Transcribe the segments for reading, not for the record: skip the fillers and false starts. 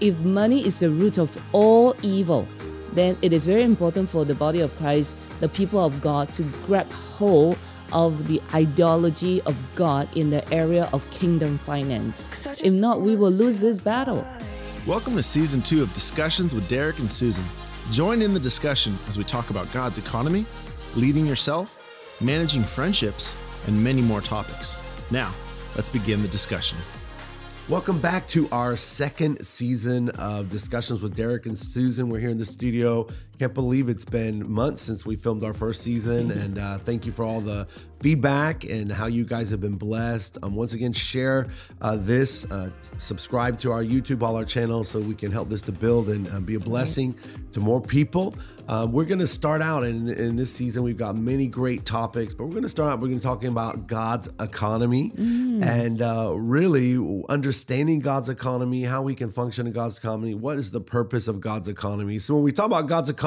if money is the root of all evil, then it is very important for the body of Christ, the people of God, to grab hold of the ideology of God in the area of kingdom finance. If not, we will lose this battle. Welcome to Season 2 of Discussions with Derek and Susan. Join in the discussion as we talk about God's economy, leading yourself, managing friendships, and many more topics. Now, let's begin the discussion. Welcome back to our second season of Discussions with Derek and Susan. We're here in the studio. Can't believe it's been months since we filmed our first season. And thank you for all the feedback and how you guys have been blessed. Once again, share this, subscribe to our YouTube, all our channels, so we can help this to build and be a blessing to more people. We're going to start out in this season. We've got many great topics, but we're going to start out. We're going to be talking about God's economy and really understanding God's economy, how we can function in God's economy. What is the purpose of God's economy? So when we talk about God's economy,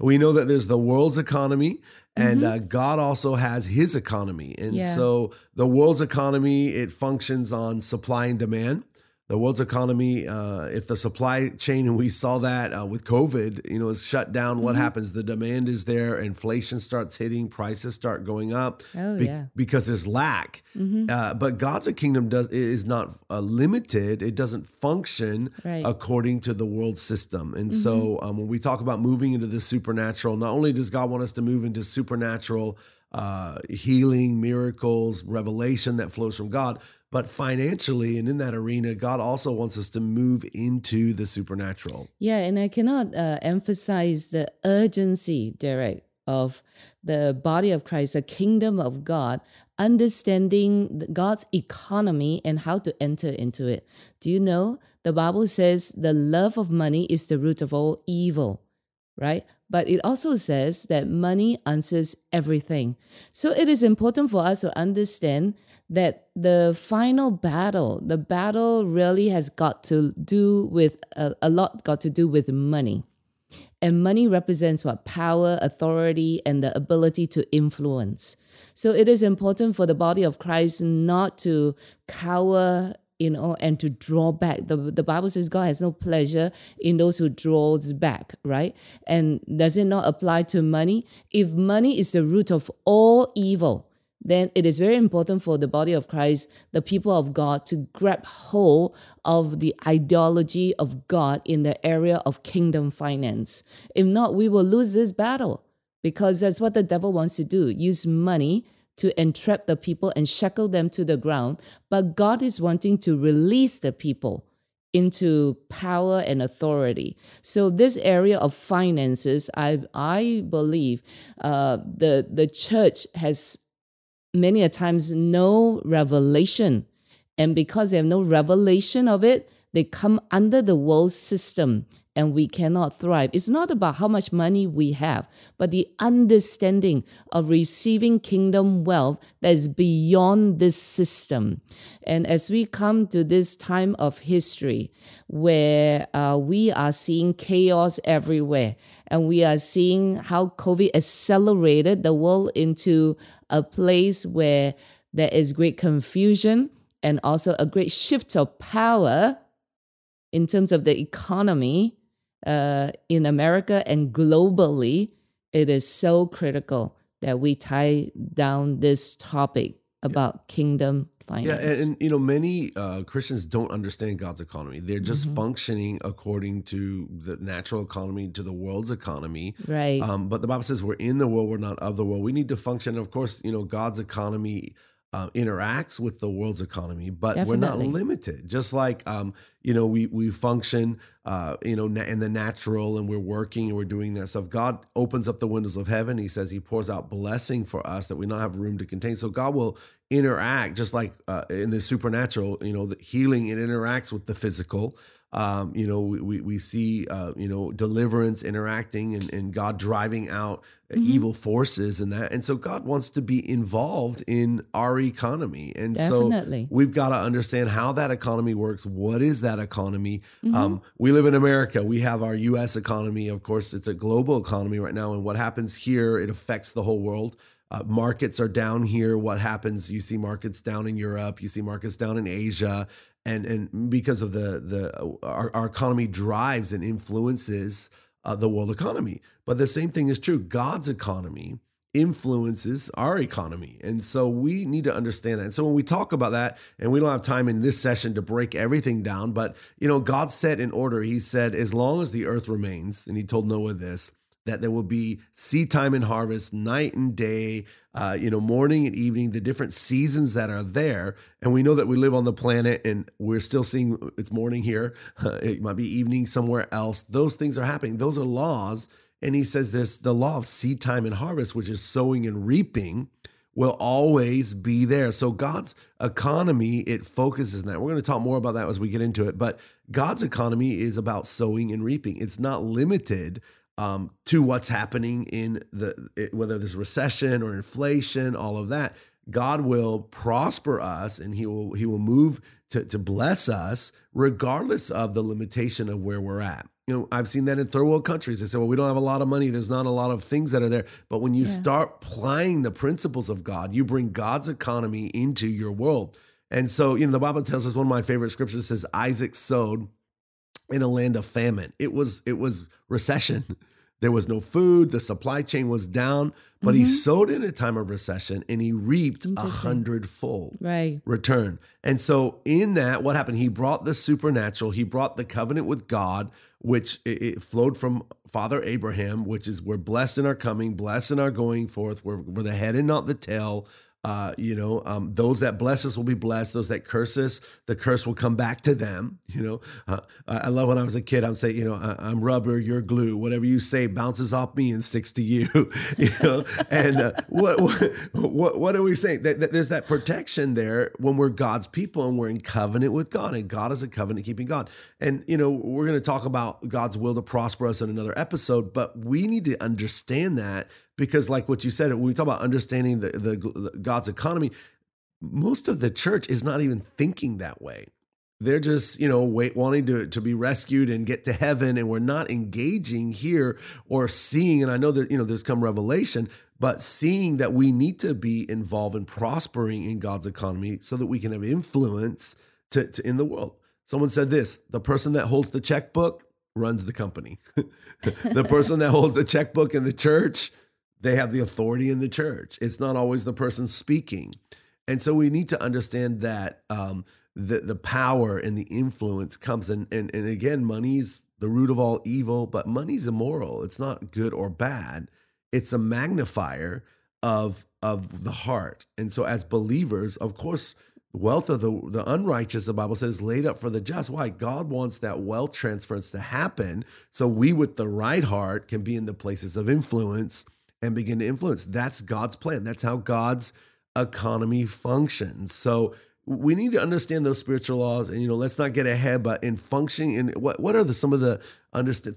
we know that there's the world's economy. And God also has his economy. And so the world's economy, it functions on supply and demand. The world's economy, if the supply chain, and we saw that with COVID, you know, is shut down, what happens? The demand is there, inflation starts hitting, prices start going up because there's lack. But God's kingdom is not limited. It doesn't function according to the world system. And so when we talk about moving into the supernatural, not only does God want us to move into supernatural healing, miracles, revelation that flows from God, but financially and in that arena, God also wants us to move into the supernatural. Yeah, and I cannot emphasize the urgency, Derek, of the body of Christ, the kingdom of God, understanding God's economy and how to enter into it. Do you know the Bible says the love of money is the root of all evil, right? But it also says that money answers everything. So it is important for us to understand that the final battle, the battle really has got to do with a lot got to do with money. And money represents what? Power, authority, and the ability to influence. So it is important for the body of Christ not to cower, you know, and to draw back. The Bible says God has no pleasure in those who draws back, right? And does it not apply to money? If money is the root of all evil, then it is very important for the body of Christ, the people of God, to grab hold of the ideology of God in the area of kingdom finance. If not, we will lose this battle, because that's what the devil wants to do, use money to entrap the people and shackle them to the ground. But God is wanting to release the people into power and authority. So this area of finances, I believe the church has many a times no revelation. And because they have no revelation of it, they come under the world system and we cannot thrive. It's not about how much money we have, but the understanding of receiving kingdom wealth that is beyond this system. And as we come to this time of history where we are seeing chaos everywhere, and we are seeing how COVID accelerated the world into a place where there is great confusion and also a great shift of power in terms of the economy, in America and globally, it is so critical that we tie down this topic about kingdom finance. Yeah, and you know, many Christians don't understand God's economy. They're just functioning according to the natural economy, to the world's economy. Right. But the Bible says we're in the world, we're not of the world. We need to function. Of course, you know, God's economy interacts with the world's economy, but we're not limited. Just like, you know, we function, you know, in the natural, and we're working and we're doing that stuff. God opens up the windows of heaven. He says he pours out blessing for us that we not have room to contain. So God will interact, just like in the supernatural, you know, the healing, it interacts with the physical. You know, we see, you know, deliverance interacting and God driving out evil forces and that. And so God wants to be involved in our economy. And so we've got to understand how that economy works. What is that economy? We live in America. We have our U.S. economy. Of course, it's a global economy right now. And what happens here, it affects the whole world. Markets are down here. What happens? You see markets down in Europe. You see markets down in Asia. and because of our economy drives and influences the world economy. But the same thing is true. God's economy influences our economy. And so we need to understand that. And so when we talk about that, and we don't have time in this session to break everything down, but God set in order, he said, as long as the earth remains, and he told Noah this, that there will be seed time and harvest, night and day, morning and evening, the different seasons that are there. And we know that we live on the planet and we're still seeing it's morning here. It might be evening somewhere else. Those things are happening. Those are laws. And he says there's the law of seed time and harvest, which is sowing and reaping, will always be there. So God's economy, it focuses on that. We're going to talk more about that as we get into it. But God's economy is about sowing and reaping. It's not limited to what's happening in whether there's recession or inflation, all of that. God will prosper us, and he will move to bless us regardless of the limitation of where we're at. I've seen that in third world countries. They say, well, we don't have a lot of money. There's not a lot of things that are there. But when you start applying the principles of God, you bring God's economy into your world. And so, the Bible tells us, one of my favorite scriptures says, Isaac sowed in a land of famine. It was recession. There was no food. The supply chain was down, but he sowed in a time of recession and he reaped 100-fold return. And so in that, what happened? He brought the supernatural. He brought the covenant with God, which it flowed from Father Abraham, which is we're blessed in our coming, blessed in our going forth. We're the head and not the tail. Those that bless us will be blessed. Those that curse us, the curse will come back to them. I love when I was a kid, I'm saying, I'm rubber, you're glue, whatever you say bounces off me and sticks to you, what are we saying? That there's that protection there when we're God's people and we're in covenant with God, and God is a covenant keeping God. And, we're going to talk about God's will to prosper us in another episode, but we need to understand that. Because like what you said, when we talk about understanding the God's economy, most of the church is not even thinking that way. They're just, wanting to be rescued and get to heaven, and we're not engaging here or seeing. And I know that, there's come revelation, but seeing that we need to be involved in prospering in God's economy so that we can have influence to in the world. Someone said this: the person that holds the checkbook runs the company. The person that holds the checkbook in the church, they have the authority in the church. It's not always the person speaking. And so we need to understand that the power and the influence comes in. And again, money's the root of all evil, but money's immoral. It's not good or bad. It's a magnifier of the heart. And so as believers, of course, the wealth of the unrighteous, the Bible says, is laid up for the just. Why? God wants that wealth transference to happen so we with the right heart can be in the places of influence and begin to influence. That's God's plan. That's how God's economy functions. So we need to understand those spiritual laws, and let's not get ahead, but in functioning, in what are some of the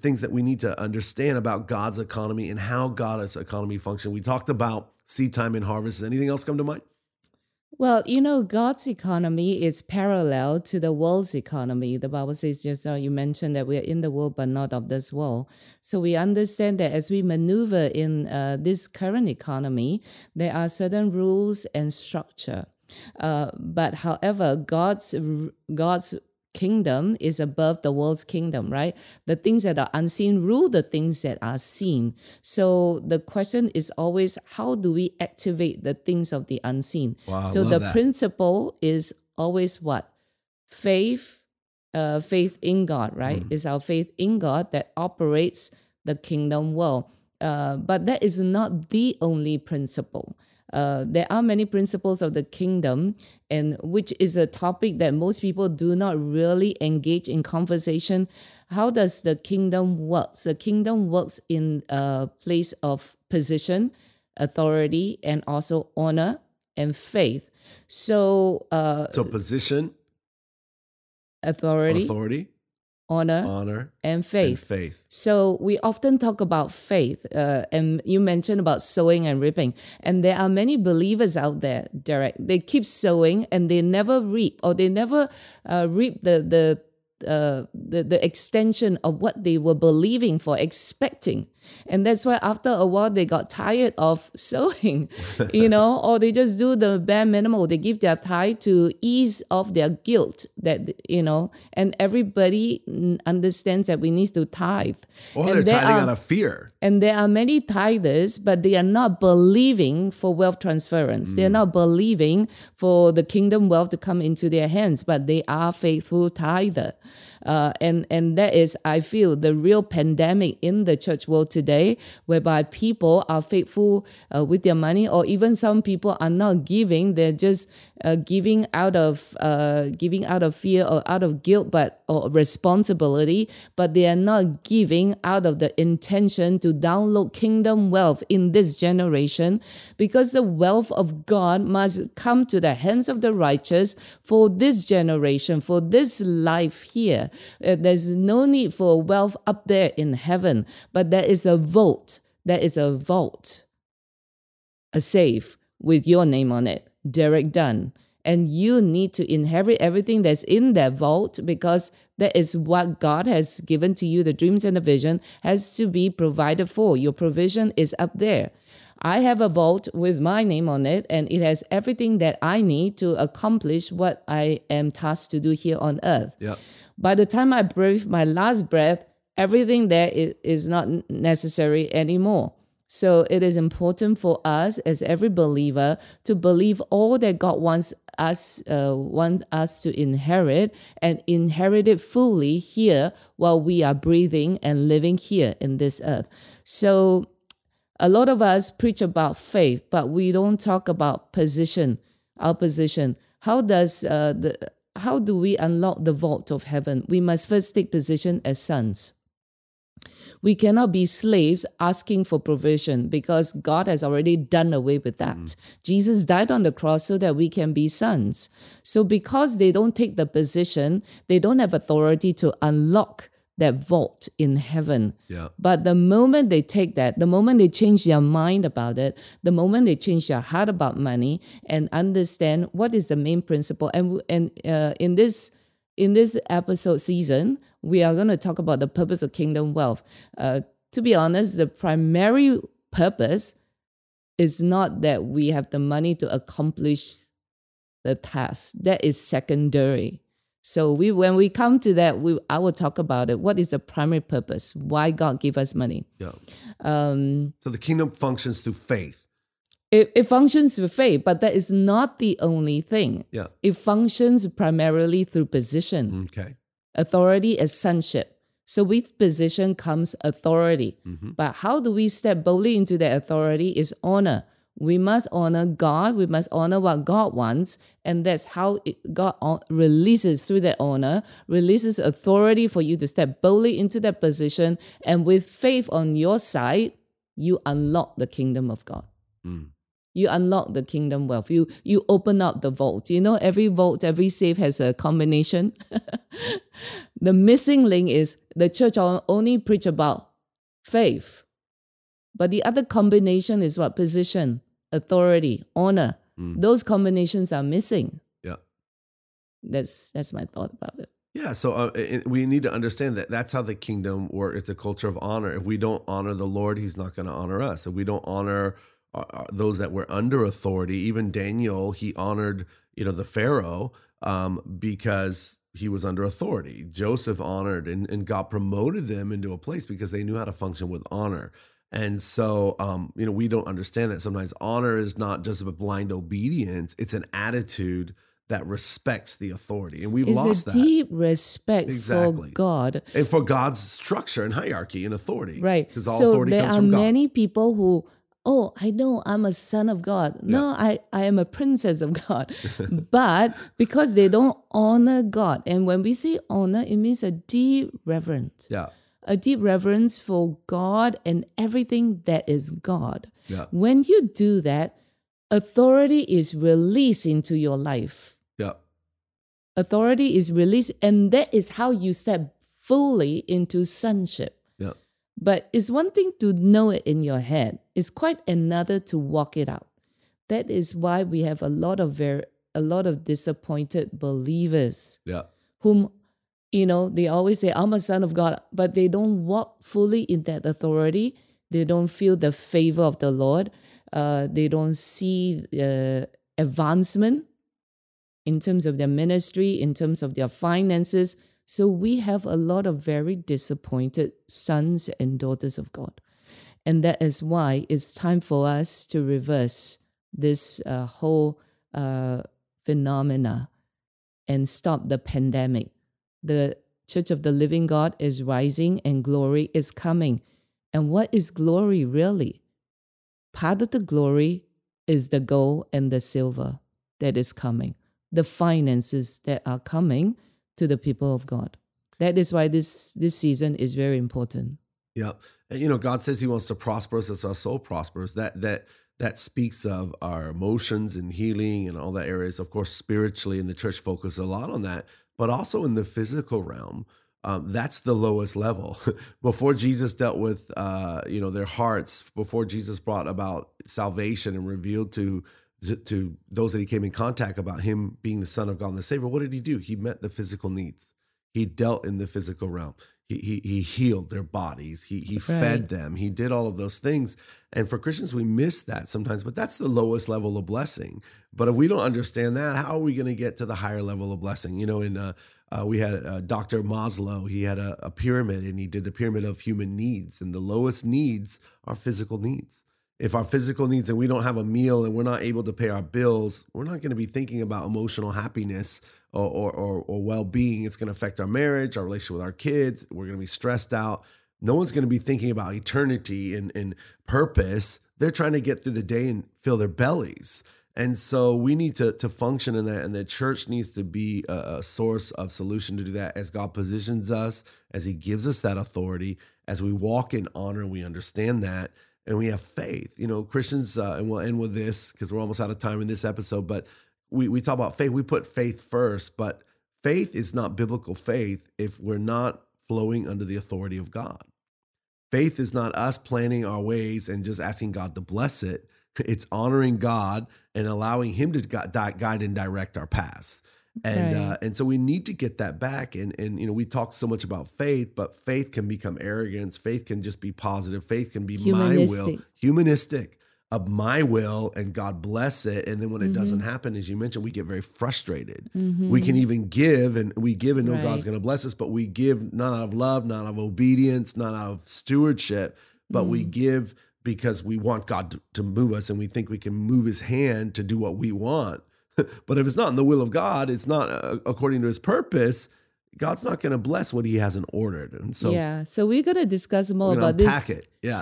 things that we need to understand about God's economy and how God's economy functions. We talked about seed time and harvest. Does anything else come to mind? Well, God's economy is parallel to the world's economy. The Bible says just now, you mentioned that we're in the world, but not of this world. So we understand that as we maneuver in this current economy, there are certain rules and structure. But however, God's kingdom is above the world's kingdom, right? The things that are unseen rule the things that are seen. So the question is always, how do we activate the things of the unseen? Wow, so the principle is always what? Faith in God, right? It's our faith in God that operates the kingdom well. But that is not the only principle. There are many principles of the kingdom, and which is a topic that most people do not really engage in conversation. How does the kingdom work? The kingdom works in a place of position, authority, and also honor and faith. So position, authority. Honor, and faith. So we often talk about faith, and you mentioned about sowing and reaping. And there are many believers out there, Derek. They keep sowing and they never reap, or they never reap the extension of what they were believing for, expecting. And that's why after a while, they got tired of sewing, or they just do the bare minimum. They give their tie to ease off their guilt that, and everybody understands that we need to tithe. Well, and they're tithing out of fear. And there are many tithers, but they are not believing for wealth transference. Mm. They're not believing for the kingdom wealth to come into their hands, but they are faithful tither. And that is, I feel, the real pandemic in the church world today, whereby people are faithful with their money, or even some people are not giving. They're just giving out of fear or out of guilt, or responsibility. But they are not giving out of the intention to download kingdom wealth in this generation, because the wealth of God must come to the hands of the righteous for this generation, for this life here. There's no need for wealth up there in heaven, but there is a vault. There is a vault, a safe with your name on it, Derek Dunn. And you need to inherit everything that's in that vault, because that is what God has given to you. The dreams and the vision has to be provided for. Your provision is up there. I have a vault with my name on it, and it has everything that I need to accomplish what I am tasked to do here on earth. Yep. By the time I breathe my last breath, everything there is not necessary anymore. So it is important for us as every believer to believe all that God wants us to inherit, and inherit it fully here while we are breathing and living here in this earth. So a lot of us preach about faith, but we don't talk about position, our position. How do we unlock the vault of heaven? We must first take position as sons. We cannot be slaves asking for provision, because God has already done away with that. Mm. Jesus died on the cross so that we can be sons. So because they don't take the position, they don't have authority to unlock that vault in heaven. Yeah. But the moment they take that, the moment they change their mind about it, the moment they change their heart about money and understand what is the main principle. And in this episode season, we are going to talk about the purpose of kingdom wealth. To be honest, the primary purpose is not that we have the money to accomplish the task. That is secondary. So when we come to that, I will talk about it. What is the primary purpose? Why God give us money? Yeah. So the kingdom functions through faith. It functions through faith, but that is not the only thing. Yeah. It functions primarily through position. Okay. Authority is sonship. So with position comes authority. Mm-hmm. But how do we step boldly into that authority is honor. We must honor God. We must honor what God wants. And that's how God releases, through that honor, releases authority for you to step boldly into that position. And with faith on your side, you unlock the kingdom of God. Mm. You unlock the kingdom wealth. You open up the vault. Every vault, every safe has a combination. The missing link is the church only preach about faith. But the other combination is what? Position, authority, honor. Mm. Those combinations are missing. Yeah. That's my thought about it. Yeah, so we need to understand that that's how the kingdom works. It's a culture of honor. If we don't honor the Lord, he's not going to honor us. If we don't honor those that were under authority, even Daniel, he honored, the Pharaoh, because he was under authority. Joseph honored, and God promoted them into a place because they knew how to function with honor. And so, we don't understand that sometimes honor is not just a blind obedience. It's an attitude that respects the authority. And we've lost that. It's a deep respect for God. And for God's structure and hierarchy and authority. Right. Because all authority comes from God. So there are many people who... oh, I know I'm a son of God. No, yeah. I am a princess of God. But because they don't honor God. And when we say honor, it means a deep reverence. Yeah. A deep reverence for God and everything that is God. Yeah. When you do that, authority is released into your life. Yeah. Authority is released. And that is how you step fully into sonship. Yeah. But it's one thing to know it in your head. It's quite another to walk it out. That is why we have a lot of disappointed believers. Yeah. Whom, they always say, I'm a son of God, but they don't walk fully in that authority. They don't feel the favor of the Lord. They don't see advancement in terms of their ministry, in terms of their finances. So we have a lot of very disappointed sons and daughters of God. And that is why it's time for us to reverse this whole phenomena and stop the pandemic. The Church of the Living God is rising and glory is coming. And what is glory really? Part of the glory is the gold and the silver that is coming, the finances that are coming to the people of God. That is why this season is very important. Yep. And, God says he wants to prosper us as our soul prospers. That speaks of our emotions and healing and all that areas. Of course, spiritually, and the church focuses a lot on that, but also in the physical realm. That's the lowest level. Before Jesus dealt with, their hearts, before Jesus brought about salvation and revealed to those that he came in contact about him being the Son of God and the Savior, what did he do? He met the physical needs. He dealt in the physical realm. He healed their bodies. He right. fed them. He did all of those things. And for Christians, we miss that sometimes, but that's the lowest level of blessing. But if we don't understand that, how are we going to get to the higher level of blessing? We had Dr. Maslow. He had a pyramid, and he did the pyramid of human needs. And the lowest needs are physical needs. If our physical needs, and we don't have a meal and we're not able to pay our bills, we're not going to be thinking about emotional happiness or well-being. It's going to affect our marriage, our relationship with our kids. We're going to be stressed out. No one's going to be thinking about eternity and purpose. They're trying to get through the day and fill their bellies. And so we need to function in that, and the church needs to be a source of solution to do that as God positions us, as he gives us that authority, as we walk in honor and we understand that, and we have faith. Christians, and we'll end with this because we're almost out of time in this episode, but we talk about faith. We put faith first, but faith is not biblical faith if we're not flowing under the authority of God. Faith is not us planning our ways and just asking God to bless it. It's honoring God and allowing him to guide and direct our paths. And right. And so we need to get that back. And we talk so much about faith, but faith can become arrogance. Faith can just be positive. Faith can be humanistic, of my will, and God bless it. And then when it mm-hmm. doesn't happen, as you mentioned, we get very frustrated. Mm-hmm. We can even give, and we give and know right. God's going to bless us, but we give not out of love, not out of obedience, not out of stewardship, but we give because we want God to move us, and we think we can move his hand to do what we want. But if it's not in the will of God, it's not according to his purpose, God's not going to bless what he hasn't ordered. And so, so we're going to discuss more about this.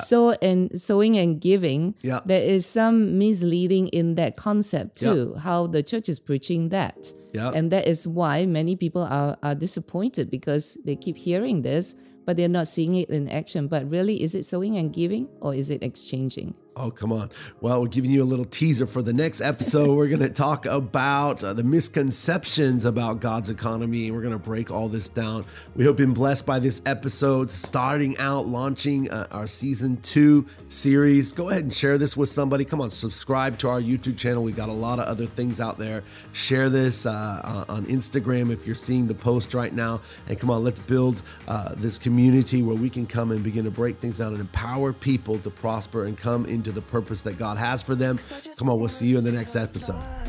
Sowing and giving. Yeah. There is some misleading in that concept too, how the church is preaching that. Yeah. And that is why many people are disappointed, because they keep hearing this, but they're not seeing it in action. But really, is it sowing and giving, or is it exchanging? Oh, come on. Well, we're giving you a little teaser for the next episode. We're going to talk about the misconceptions about God's economy, and we're going to break all this down. We hope you've been blessed by this episode, starting out, launching our season 2 series. Go ahead and share this with somebody. Come on, subscribe to our YouTube channel. We got a lot of other things out there. Share this on Instagram if you're seeing the post right now. And come on, let's build this community where we can come and begin to break things down and empower people to prosper and come into the purpose that God has for them. Come on, we'll see you in the next episode.